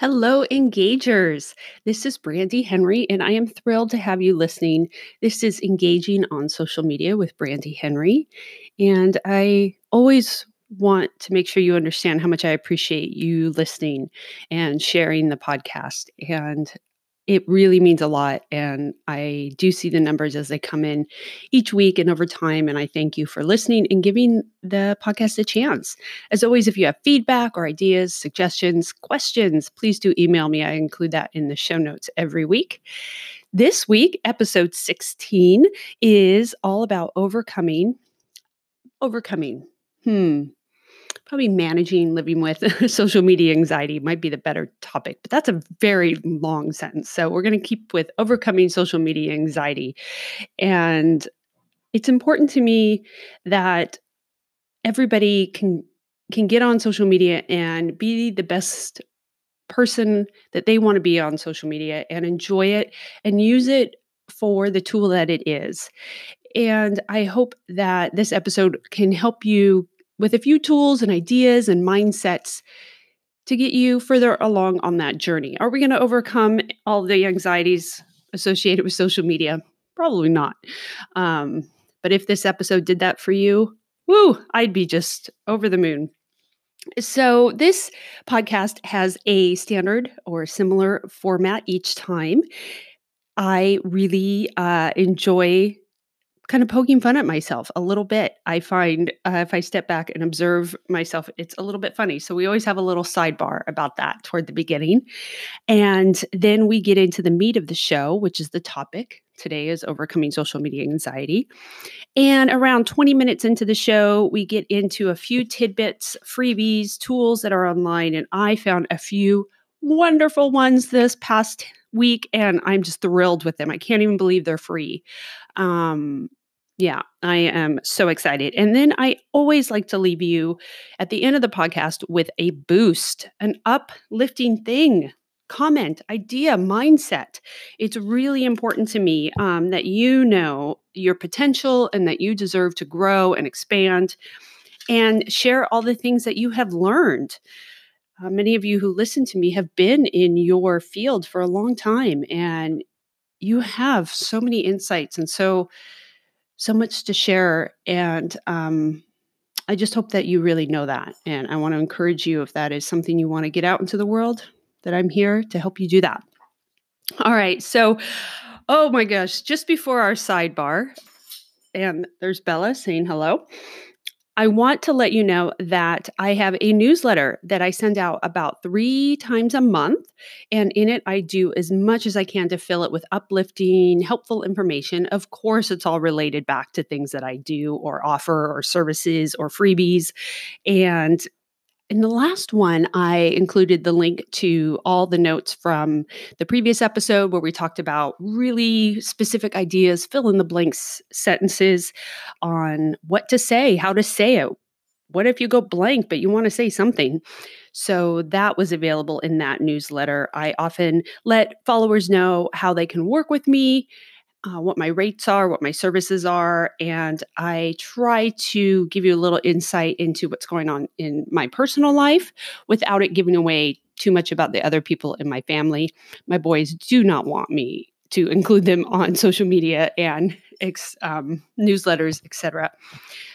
Hello, Engagers. This is Brandy Henry, and I am thrilled to have you listening. This is Engaging on Social Media with Brandy Henry, and I always want to make sure you understand how much I appreciate you listening and sharing the podcast, and it really means a lot, and I do see the numbers as they come in each week and over time, and I thank you for listening and giving the podcast a chance. As always, if you have feedback or ideas, suggestions, questions, please do email me. I include that in the show notes every week. This week, episode 16 is all about Probably managing, living with social media anxiety might be the better topic, but that's a very long sentence. So we're going to keep with overcoming social media anxiety. And it's important to me that everybody can get on social media and be the best person that they want to be on social media and enjoy it and use it for the tool that it is. And I hope that this episode can help you with a few tools and ideas and mindsets to get you further along on that journey. Are we going to overcome all the anxieties associated with social media? Probably not. But if this episode did that for you, woo, I'd be just over the moon. So this podcast has a standard or similar format each time. I really enjoy kind of poking fun at myself a little bit. I find if I step back and observe myself, it's a little bit funny. So we always have a little sidebar about that toward the beginning. And then we get into the meat of the show, which is the topic. Today is overcoming social media anxiety. And around 20 minutes into the show, we get into a few tidbits, freebies, tools that are online. And I found a few wonderful ones this past week, and I'm just thrilled with them. I can't even believe they're free. Yeah, I am so excited. And then I always like to leave you at the end of the podcast with a boost, an uplifting thing, comment, idea, mindset. It's really important to me that you know your potential and that you deserve to grow and expand and share all the things that you have learned. Many of you who listen to me have been in your field for a long time, and you have so many insights and so much to share. And I just hope that you really know that. And I want to encourage you, if that is something you want to get out into the world, that I'm here to help you do that. All right. So, oh my gosh, just before our sidebar, and there's Bella saying hello. I want to let you know that I have a newsletter that I send out about 3 times a month, and in it I do as much as I can to fill it with uplifting, helpful information. Of course, it's all related back to things that I do or offer or services or freebies. And in the last one, I included the link to all the notes from the previous episode where we talked about really specific ideas, fill in the blanks sentences on what to say, how to say it. What if you go blank, but you want to say something? So that was available in that newsletter. I often let followers know how they can work with me, what my rates are, what my services are, and I try to give you a little insight into what's going on in my personal life without it giving away too much about the other people in my family. My boys do not want me to include them on social media and newsletters, etc.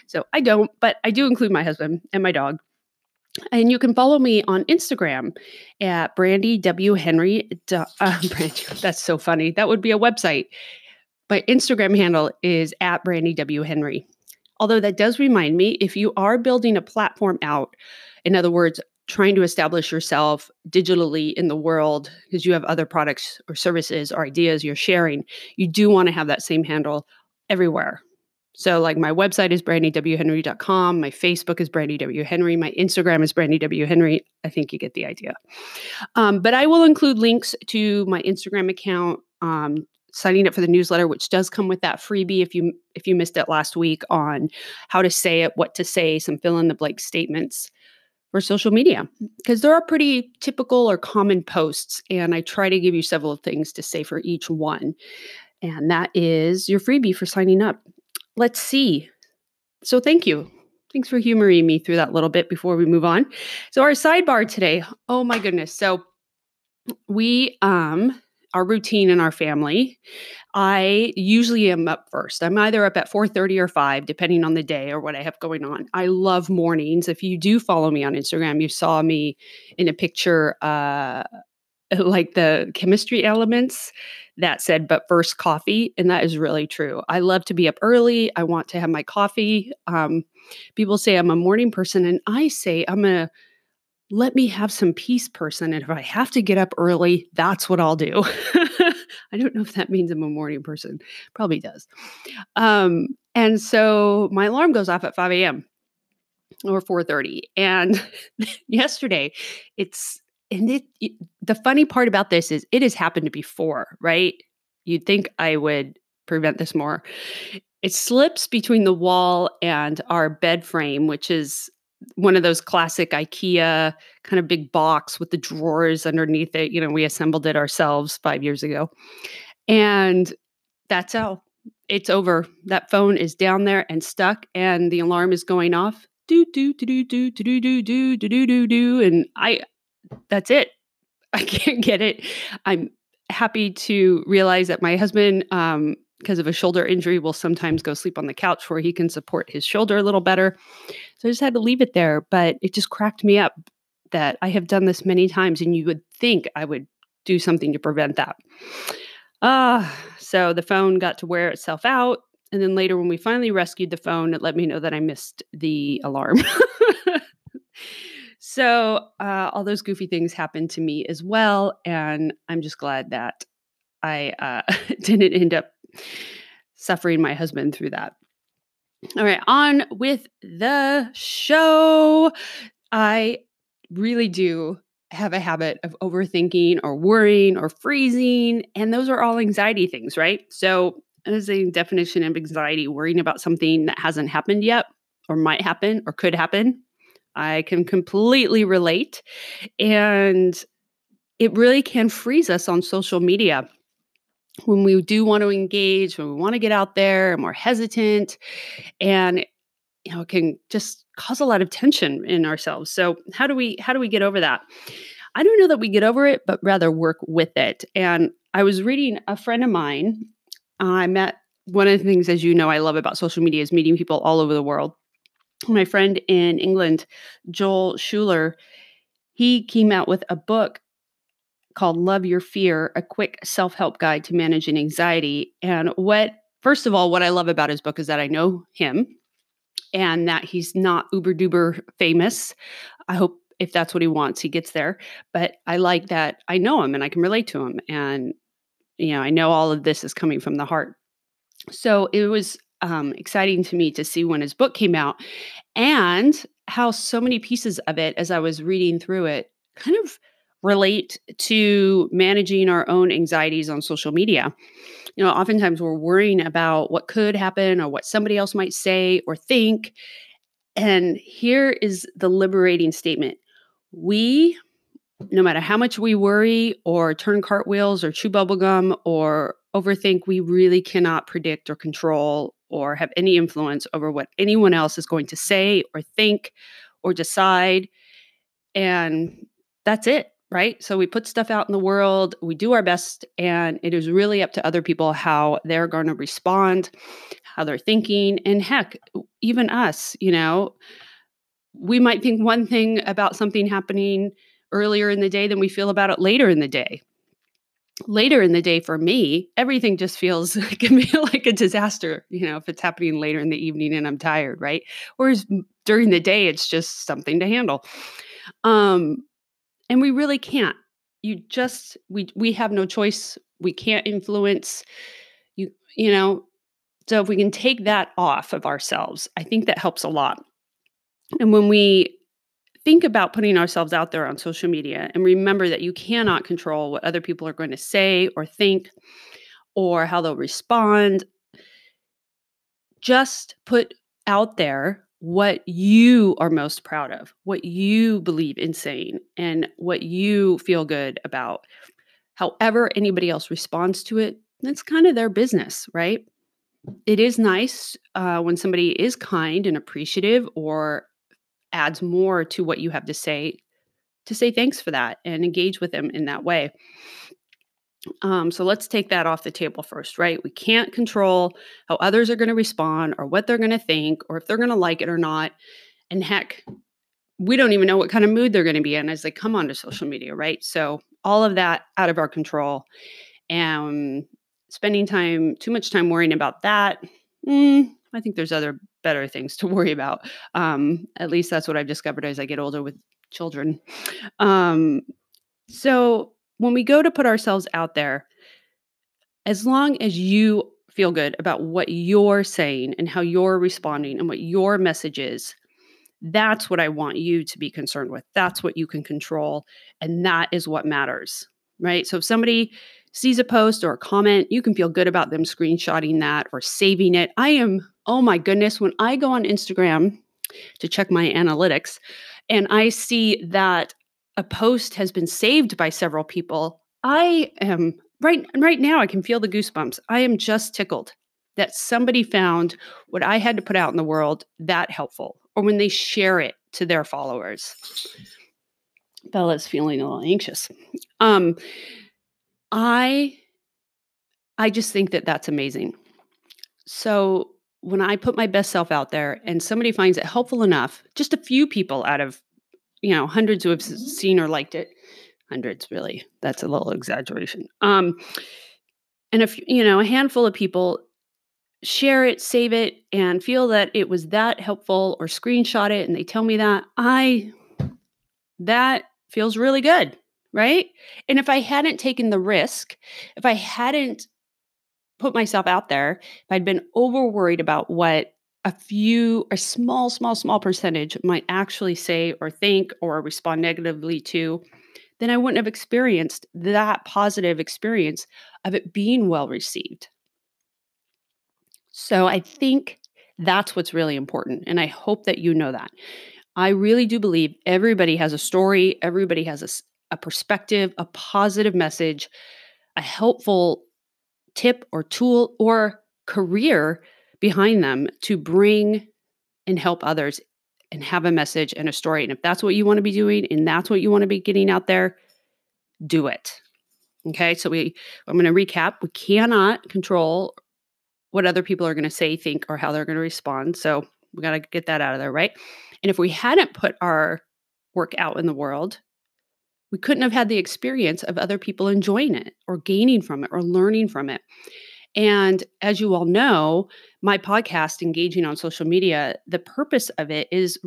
So I don't, but I do include my husband and my dog. And you can follow me on Instagram at Brandy W. Henry. That's so funny. That would be a website. My Instagram handle is at Brandy W. Henry. Although that does remind me, if you are building a platform out, in other words, trying to establish yourself digitally in the world because you have other products or services or ideas you're sharing, you do want to have that same handle everywhere. So like my website is brandywhenry.com, my Facebook is Brandy W. Henry, my Instagram is Brandy W. Henry. I think you get the idea. But I will include links to my Instagram account, signing up for the newsletter, which does come with that freebie if you missed it last week on how to say it, what to say, some fill-in-the-blank statements for social media. Because there are pretty typical or common posts, and I try to give you several things to say for each one. And that is your freebie for signing up. Let's see. So thank you. Thanks for humoring me through that little bit before we move on. So our sidebar today, oh my goodness. So we our routine in our family, I usually am up first. I'm either up at 4:30 or 5, depending on the day or what I have going on. I love mornings. If you do follow me on Instagram, you saw me in a picture like the chemistry elements that said, but first coffee. And that is really true. I love to be up early. I want to have my coffee. People say I'm a morning person, and I say I'm a let me have some peace person. And if I have to get up early, that's what I'll do. I don't know if that means I'm a morning person. Probably does. And so my alarm goes off at 5 a.m. or 4:30. And yesterday, the funny part about this is it has happened before, right? You'd think I would prevent this more. It slips between the wall and our bed frame, which is one of those classic IKEA kind of big box with the drawers underneath it. You know, we assembled it ourselves 5 years ago. And that's how it's over. That phone is down there and stuck, and the alarm is going off. Do, do, do, do, do, do, do, do, do, do, do. And that's it. I can't get it. I'm happy to realize that my husband, because of a shoulder injury, will sometimes go sleep on the couch where he can support his shoulder a little better. So I just had to leave it there, but it just cracked me up that I have done this many times, and you would think I would do something to prevent that. So the phone got to wear itself out. And then later when we finally rescued the phone, it let me know that I missed the alarm. So all those goofy things happened to me as well, and I'm just glad that I didn't end up suffering my husband through that. All right, on with the show. I really do have a habit of overthinking or worrying or freezing, and those are all anxiety things, right? So there's a definition of anxiety: worrying about something that hasn't happened yet or might happen or could happen. I can completely relate, and it really can freeze us on social media when we do want to engage, when we want to get out there, and we're hesitant, and you know, it can just cause a lot of tension in ourselves. So how do we get over that? I don't know that we get over it, but rather work with it. And I was reading a friend of mine. I met one of the things, as you know, I love about social media is meeting people all over the world. My friend in England, Joel Shuler, he came out with a book called Love Your Fear, a quick self-help guide to managing anxiety. And first of all, what I love about his book is that I know him and that he's not uber duper famous. I hope if that's what he wants, he gets there. But I like that I know him and I can relate to him. And, you know, I know all of this is coming from the heart. So it was exciting to me to see when his book came out and how so many pieces of it, as I was reading through it, kind of relate to managing our own anxieties on social media. You know, oftentimes we're worrying about what could happen or what somebody else might say or think. And here is the liberating statement. No matter how much we worry or turn cartwheels or chew bubblegum or overthink, we really cannot predict or control or have any influence over what anyone else is going to say or think or decide. And that's it, right? So we put stuff out in the world, we do our best, and it is really up to other people how they're going to respond, how they're thinking, and heck, even us, you know, we might think one thing about something happening earlier in the day than we feel about it later in the day. Later in the day, for me, everything just can feel like a disaster, you know, if it's happening later in the evening and I'm tired, right? Whereas during the day, it's just something to handle. And we really can't. We have no choice. We can't influence, you know. So if we can take that off of ourselves, I think that helps a lot. And when we think about putting ourselves out there on social media, and remember that you cannot control what other people are going to say or think or how they'll respond. Just put out there what you are most proud of, what you believe in saying, and what you feel good about. However anybody else responds to it, that's kind of their business, right? It is nice when somebody is kind and appreciative or adds more to what you have to say to say thanks for that and engage with them in that way. So let's take that off the table first, right? We can't control how others are going to respond or what they're going to think or if they're going to like it or not. And heck, we don't even know what kind of mood they're going to be in as they come onto social media, right? So all of that out of our control. And spending too much time worrying about that, I think there's other better things to worry about. At least that's what I've discovered as I get older with children. So when we go to put ourselves out there, as long as you feel good about what you're saying and how you're responding and what your message is, that's what I want you to be concerned with. That's what you can control. And that is what matters, right? So if somebody sees a post or a comment, you can feel good about them screenshotting that or saving it. Oh my goodness, when I go on Instagram to check my analytics and I see that a post has been saved by several people, I am right now, I can feel the goosebumps. I am just tickled that somebody found what I had to put out in the world that helpful, or when they share it to their followers. Bella's feeling a little anxious. I just think that that's amazing. So when I put my best self out there and somebody finds it helpful enough, just a few people out of, hundreds who have seen or liked it, hundreds really, that's a little exaggeration. And if, a handful of people share it, save it, and feel that it was that helpful or screenshot it and they tell me that, that feels really good. Right? And if I hadn't taken the risk, if I hadn't put myself out there, if I'd been over worried about what a small percentage might actually say or think or respond negatively to, then I wouldn't have experienced that positive experience of it being well received. So I think that's what's really important. And I hope that you know that. I really do believe everybody has a story. Everybody has a perspective, a positive message, a helpful tip or tool or career behind them to bring and help others and have a message and a story. And if that's what you want to be doing and that's what you want to be getting out there, do it. Okay. So I'm going to recap. We cannot control what other people are going to say, think, or how they're going to respond. So we got to get that out of there. Right. And if we hadn't put our work out in the world, we couldn't have had the experience of other people enjoying it or gaining from it or learning from it. And as you all know, my podcast, Engaging on Social Media, the purpose of it is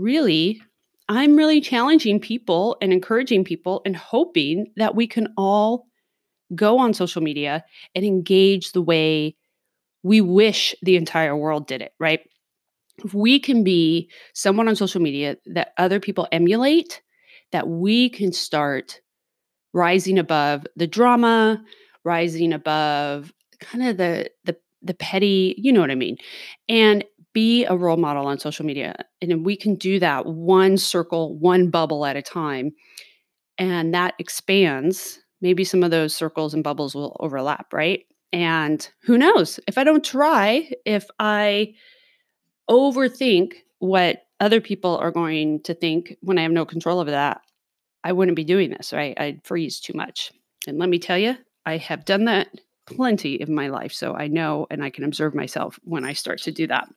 I'm really challenging people and encouraging people and hoping that we can all go on social media and engage the way we wish the entire world did it, right? If we can be someone on social media that other people emulate, that we can start rising above the drama, rising above kind of the petty, you know what I mean, and be a role model on social media. And we can do that one circle, one bubble at a time. And that expands. Maybe some of those circles and bubbles will overlap, right? And who knows? If I don't try, if I overthink what other people are going to think when I have no control over that, I wouldn't be doing this, right? I'd freeze too much. And let me tell you, I have done that plenty in my life. So I know, and I can observe myself when I start to do that.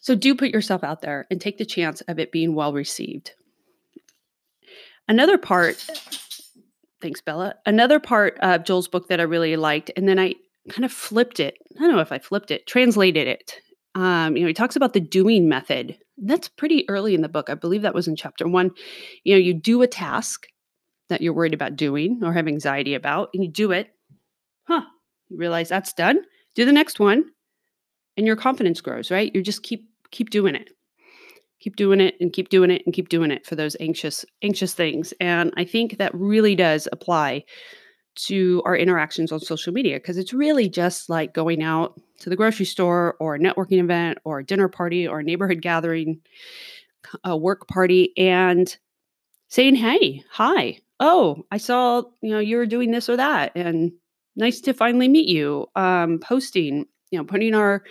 So do put yourself out there and take the chance of it being well received. Another part, thanks Bella, another part of Joel's book that I really liked, and then I kind of flipped it. I don't know if I flipped it, translated it. He talks about the doing method. That's pretty early in the book. I believe that was in chapter 1. You do a task that you're worried about doing or have anxiety about, and you do it. You realize that's done. Do the next one, and your confidence grows, right? You just keep doing it. Keep doing it and keep doing it and keep doing it for those anxious things. And I think that really does apply to our interactions on social media, because it's really just like going out to the grocery store or a networking event or a dinner party or a neighborhood gathering, a work party, and saying, hey, hi, oh, I saw, you were doing this or that, and nice to finally meet you. Posting, putting our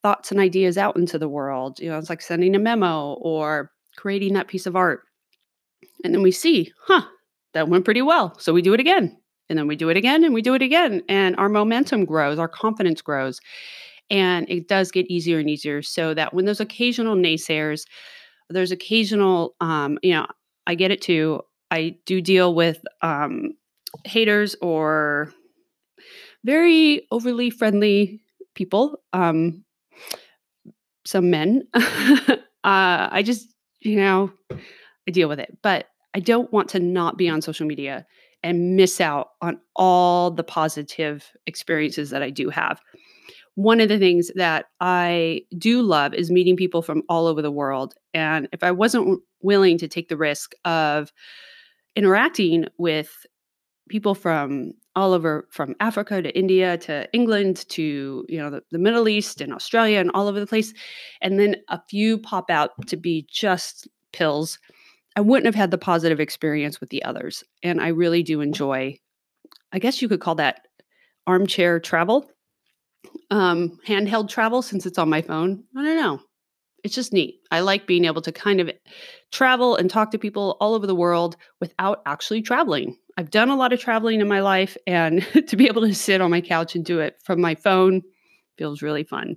thoughts and ideas out into the world. It's like sending a memo or creating that piece of art. And then we see, that went pretty well. So we do it again. And then we do it again and we do it again. And our momentum grows, our confidence grows. And it does get easier and easier so that when those occasional naysayers, there's occasional, I get it too. I do deal with haters or very overly friendly people, some men. I just, I deal with it. But I don't want to not be on social media and miss out on all the positive experiences that I do have. One of the things that I do love is meeting people from all over the world. And if I wasn't willing to take the risk of interacting with people from all over, from Africa to India to England to, the Middle East and Australia and all over the place, and then a few pop out to be just pills, I wouldn't have had the positive experience with the others. And I really do enjoy, I guess you could call that armchair travel, handheld travel, since it's on my phone. I don't know. It's just neat. I like being able to kind of travel and talk to people all over the world without actually traveling. I've done a lot of traveling in my life, and to be able to sit on my couch and do it from my phone feels really fun.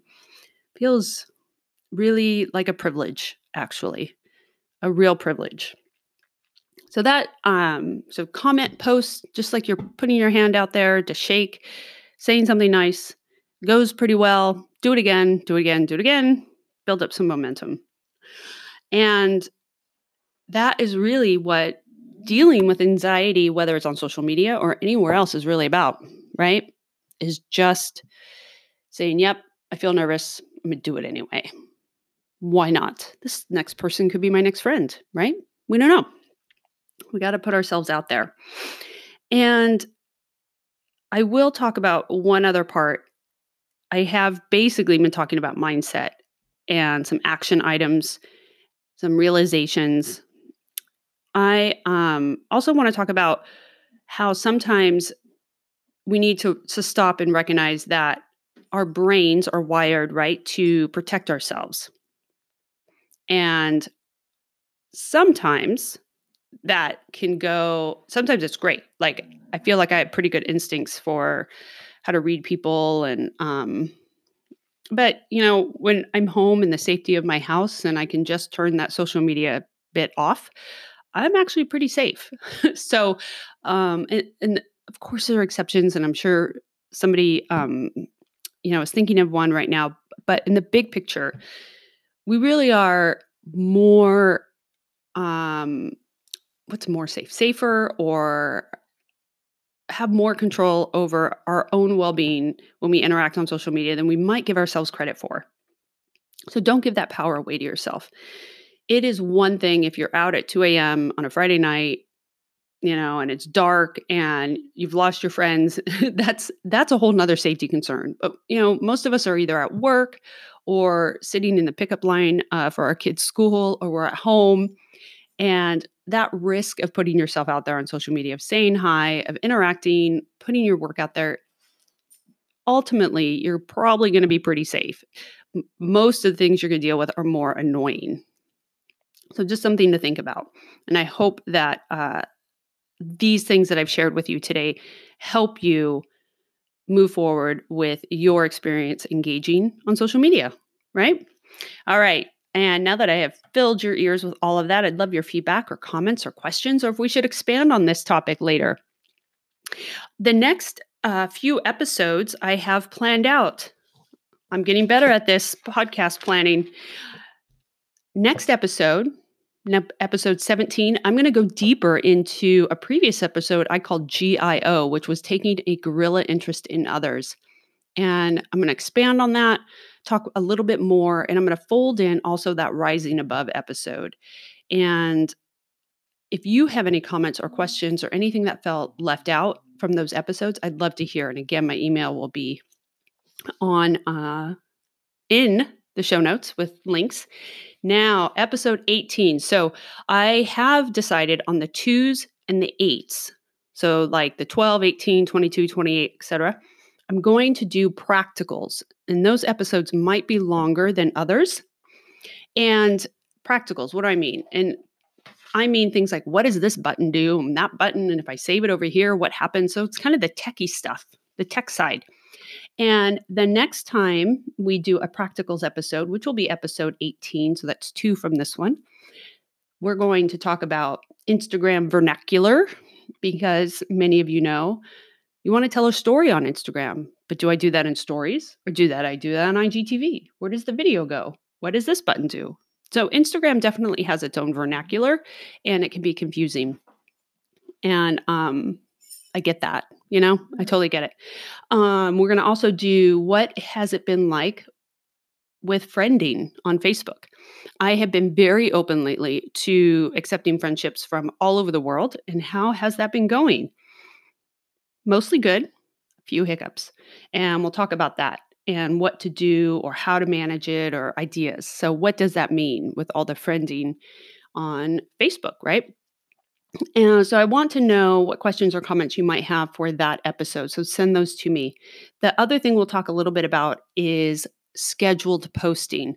Feels really like a privilege, actually. A real privilege. So that, so comment, post, just like you're putting your hand out there to shake, saying something nice, goes pretty well, do it again, do it again, do it again, build up some momentum. And that is really what dealing with anxiety, whether it's on social media or anywhere else, is really about, right? Is just saying, yep, I feel nervous, I'm gonna do it anyway. Why not? This next person could be my next friend, right? We don't know. We got to put ourselves out there. And I will talk about one other part. I have basically been talking about mindset and some action items, some realizations. I also want to talk about how sometimes we need to stop and recognize that our brains are wired, right, to protect ourselves. And sometimes that can go, sometimes it's great. Like, I feel like I have pretty good instincts for how to read people. And, but when I'm home in the safety of my house and I can just turn that social media bit off, I'm actually pretty safe. So, and of course there are exceptions, and I'm sure somebody, is thinking of one right now, but in the big picture, we really are more, what's more safe? Safer, or have more control over our own well-being when we interact on social media than we might give ourselves credit for. So don't give that power away to yourself. It is one thing if you're out at 2 a.m. on a Friday night, and it's dark and you've lost your friends. That's a whole nother safety concern. But, most of us are either at work or sitting in the pickup line for our kids' school, or we're at home. And that risk of putting yourself out there on social media, of saying hi, of interacting, putting your work out there, ultimately, you're probably going to be pretty safe. Most of the things you're going to deal with are more annoying. So just something to think about. And I hope that these things that I've shared with you today help you move forward with your experience engaging on social media, right? All right. And now that I have filled your ears with all of that, I'd love your feedback or comments or questions, or if we should expand on this topic later. The next few episodes I have planned out. I'm getting better at this podcast planning. Next episode, episode 17, I'm going to go deeper into a previous episode I called GIO, which was taking a guerrilla interest in others. And I'm going to expand on that, talk a little bit more, and I'm going to fold in also that rising above episode. And if you have any comments or questions or anything that felt left out from those episodes, I'd love to hear. And again, my email will be on in the show notes with links. Now, episode 18. So I have decided on the 2s and the 8s. So like the 12, 18, 22, 28, etc. I'm going to do practicals, and those episodes might be longer than others. And practicals, what do I mean? And I mean things like, what does this button do and that button? And if I save it over here, what happens? So it's kind of the techie stuff, the tech side. And the next time we do a practicals episode, which will be episode 18, so that's 2 from this one, we're going to talk about Instagram vernacular, because many of you know, you want to tell a story on Instagram, but do I do that in stories or do that on IGTV? Where does the video go? What does this button do? So Instagram definitely has its own vernacular and it can be confusing. And I get that, you know, I totally get it. We're going to also do what has it been like with friending on Facebook. I have been very open lately to accepting friendships from all over the world. And how has that been going? Mostly good, a few hiccups. And we'll talk about that and what to do or how to manage it or ideas. So what does that mean with all the friending on Facebook, right? And so I want to know what questions or comments you might have for that episode. So send those to me. The other thing we'll talk a little bit about is scheduled posting.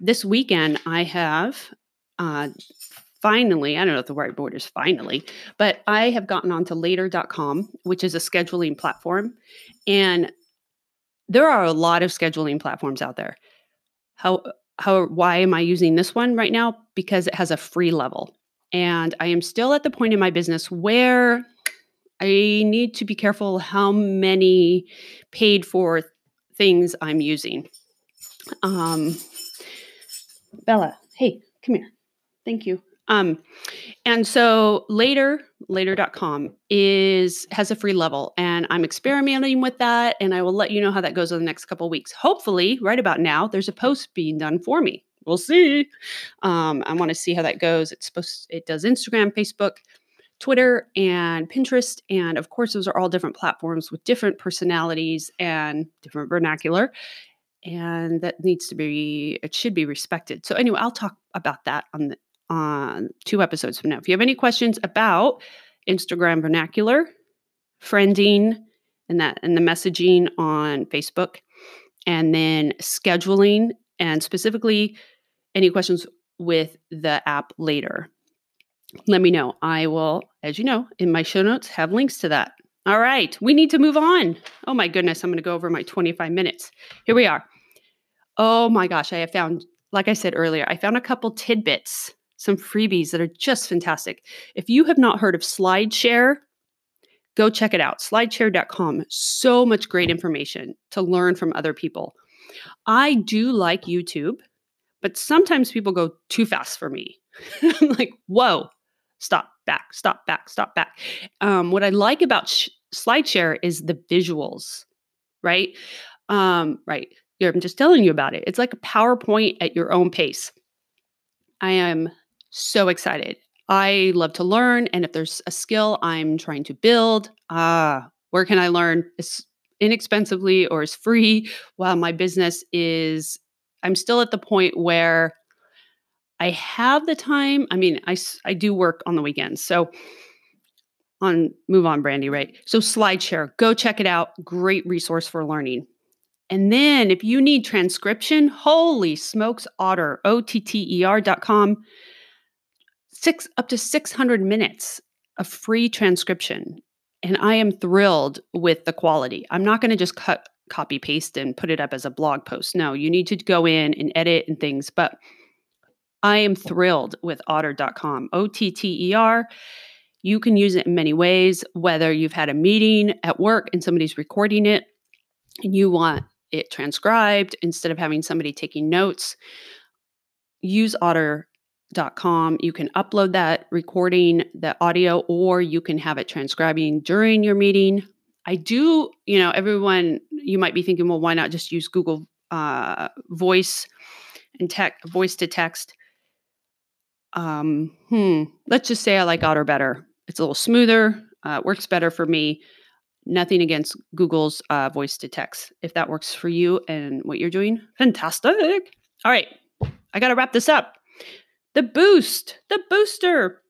This weekend, I have finally, I don't know if the right word is finally, but I have gotten onto later.com, which is a scheduling platform. And there are a lot of scheduling platforms out there. Why am I using this one right now? Because it has a free level. And I am still at the point in my business where I need to be careful how many paid for things I'm using. Bella, hey, come here. Thank you. And so later.com has a free level, and I'm experimenting with that, and I will let you know how that goes in the next couple of weeks. Hopefully, right about now, there's a post being done for me. We'll see. I want to see how that goes. It does Instagram, Facebook, Twitter, and Pinterest. And of course, those are all different platforms with different personalities and different vernacular. And that it should be respected. So anyway, I'll talk about that on 2 episodes from now. If you have any questions about Instagram vernacular, friending, and the messaging on Facebook, and then scheduling, and specifically any questions with the app Later, let me know. I will, as you know, in my show notes, have links to that. All right, we need to move on. Oh my goodness, I'm going to go over my 25 minutes. Here we are. Oh my gosh, I have found, like I said earlier, I found a couple tidbits, some freebies that are just fantastic. If you have not heard of SlideShare, go check it out. SlideShare.com. So much great information to learn from other people. I do like YouTube, but sometimes people go too fast for me. I'm like, whoa, stop back. What I like about SlideShare is the visuals, right? Right. I'm just telling you about it. It's like a PowerPoint at your own pace. I am so excited. I love to learn. And if there's a skill I'm trying to build, where can I learn? It's inexpensively or is free while my business is, I'm still at the point where I have the time. I mean, I do work on the weekends. So move on, Brandy, right? So SlideShare, go check it out. Great resource for learning. And then if you need transcription, holy smokes, Otter, OTTER.com, up to 600 minutes of free transcription. And I am thrilled with the quality. I'm not going to just cut, copy, paste, and put it up as a blog post. No, you need to go in and edit and things. But I am thrilled with Otter.com, OTTER. You can use it in many ways, whether you've had a meeting at work and somebody's recording it and you want it transcribed instead of having somebody taking notes. Use Otter.com. You can upload that recording, the audio, or you can have it transcribing during your meeting. I do, you know, everyone, you might be thinking, well, why not just use Google voice to text? Let's just say I like Otter better. It's a little smoother, works better for me. Nothing against Google's voice to text. If that works for you and what you're doing, fantastic. All right, I got to wrap this up. The booster.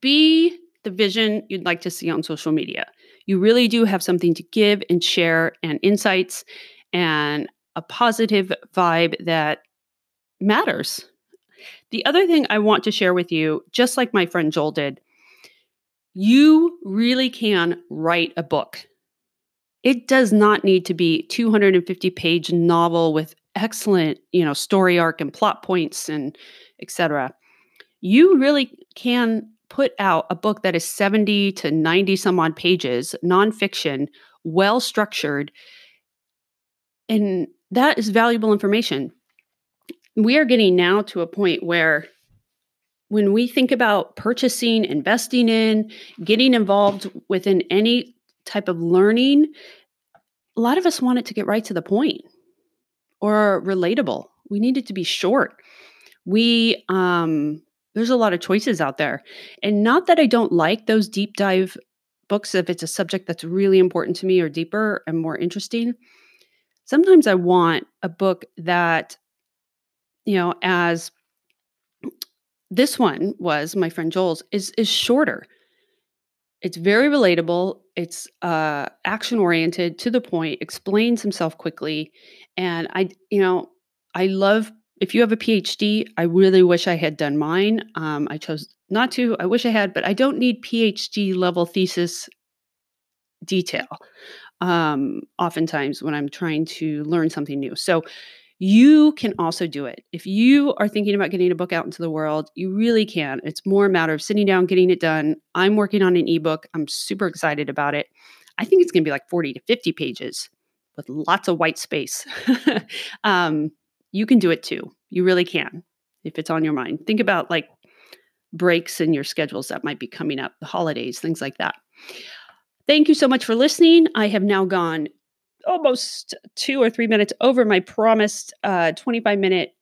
Be the vision you'd like to see on social media. You really do have something to give and share and insights and a positive vibe that matters. The other thing I want to share with you, just like my friend Joel did, you really can write a book. It does not need to be a 250-page novel with excellent, story arc and plot points and etc. You really can put out a book that is 70 to 90 some odd pages, nonfiction, well structured, and that is valuable information. We are getting now to a point where when we think about purchasing, investing in, getting involved within any type of learning, a lot of us want it to get right to the point or relatable. We need it to be short. There's a lot of choices out there. And not that I don't like those deep dive books if it's a subject that's really important to me or deeper and more interesting. Sometimes I want a book that, as this one was, my friend Joel's, is shorter. It's very relatable. It's action-oriented, to the point, explains himself quickly. And I love, if you have a PhD, I really wish I had done mine. I chose not to. I wish I had, but I don't need PhD level thesis detail oftentimes when I'm trying to learn something new. So you can also do it. If you are thinking about getting a book out into the world, you really can. It's more a matter of sitting down, getting it done. I'm working on an ebook. I'm super excited about it. I think it's going to be like 40 to 50 pages with lots of white space. You can do it too. You really can, if it's on your mind. Think about like breaks in your schedules that might be coming up, the holidays, things like that. Thank you so much for listening. I have now gone almost 2 or 3 minutes over my promised 25-minute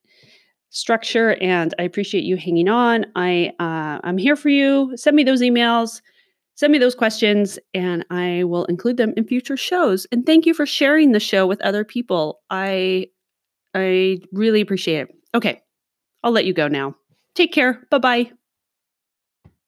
structure, and I appreciate you hanging on. I'm here for you. Send me those emails. Send me those questions, and I will include them in future shows. And thank you for sharing the show with other people. I really appreciate it. Okay, I'll let you go now. Take care. Bye-bye.